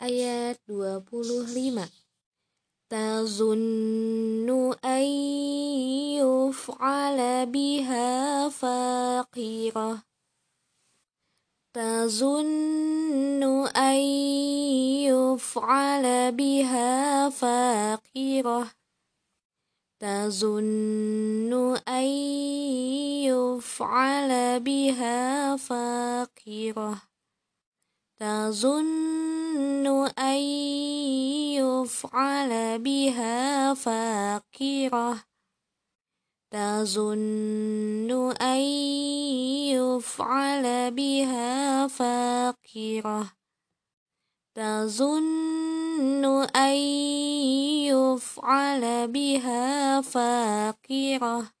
ayat 25. Tazunnu an yuf'ala biha faqirah. Tazunnu an yuf'ala biha faqirah. Tazunnu an yuf'ala biha faqirah. Tazunnu an yuf'ala biha faqirah. Tazunnu an yuf'ala biha faqirah. Tazunnu an yuf'ala biha faqirah.